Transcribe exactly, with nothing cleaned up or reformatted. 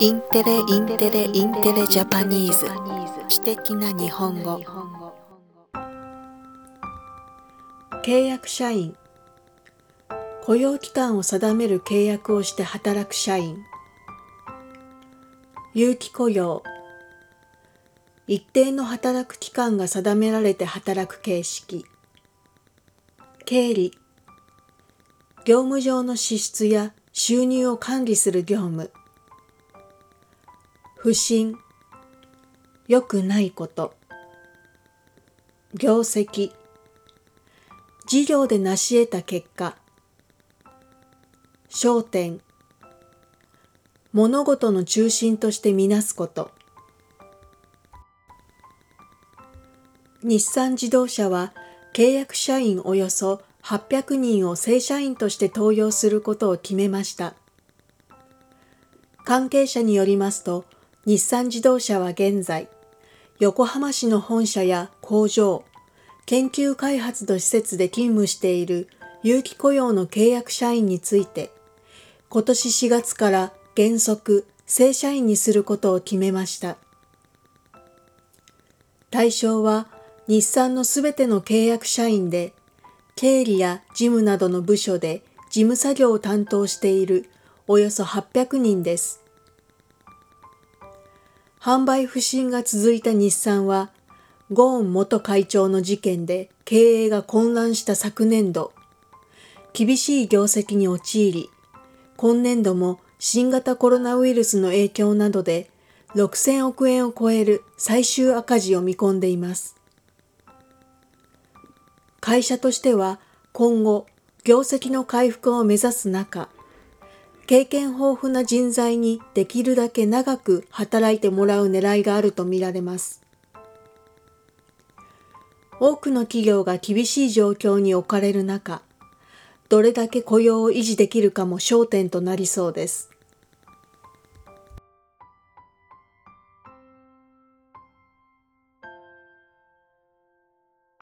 インテレインテレインテレジャパニーズ知的な日本語。契約社員、雇用期間を定める契約をして働く社員。有期雇用、一定の働く期間が定められて働く形式。経理、業務上の支出や収入を管理する業務。不審、良くないこと。業績、事業で成し得た結果。焦点、物事の中心としてみなすこと。日産自動車は契約社員およそはっぴゃくにんを正社員として登用することを決めました。関係者によりますと、日産自動車は現在、横浜市の本社や工場、研究開発の施設で勤務している有期雇用の契約社員について、今年しがつから原則正社員にすることを決めました。対象は日産のすべての契約社員で、経理や事務などの部署で事務作業を担当しているおよそはっぴゃくにんです。販売不振が続いた日産は、ゴーン元会長の事件で経営が混乱した昨年度、厳しい業績に陥り、今年度も新型コロナウイルスの影響などでろくせんおくえんを超える最終赤字を見込んでいます。会社としては今後、業績の回復を目指す中、経験豊富な人材にできるだけ長く働いてもらう狙いがあるとみられます。多くの企業が厳しい状況に置かれる中、どれだけ雇用を維持できるかも焦点となりそうです。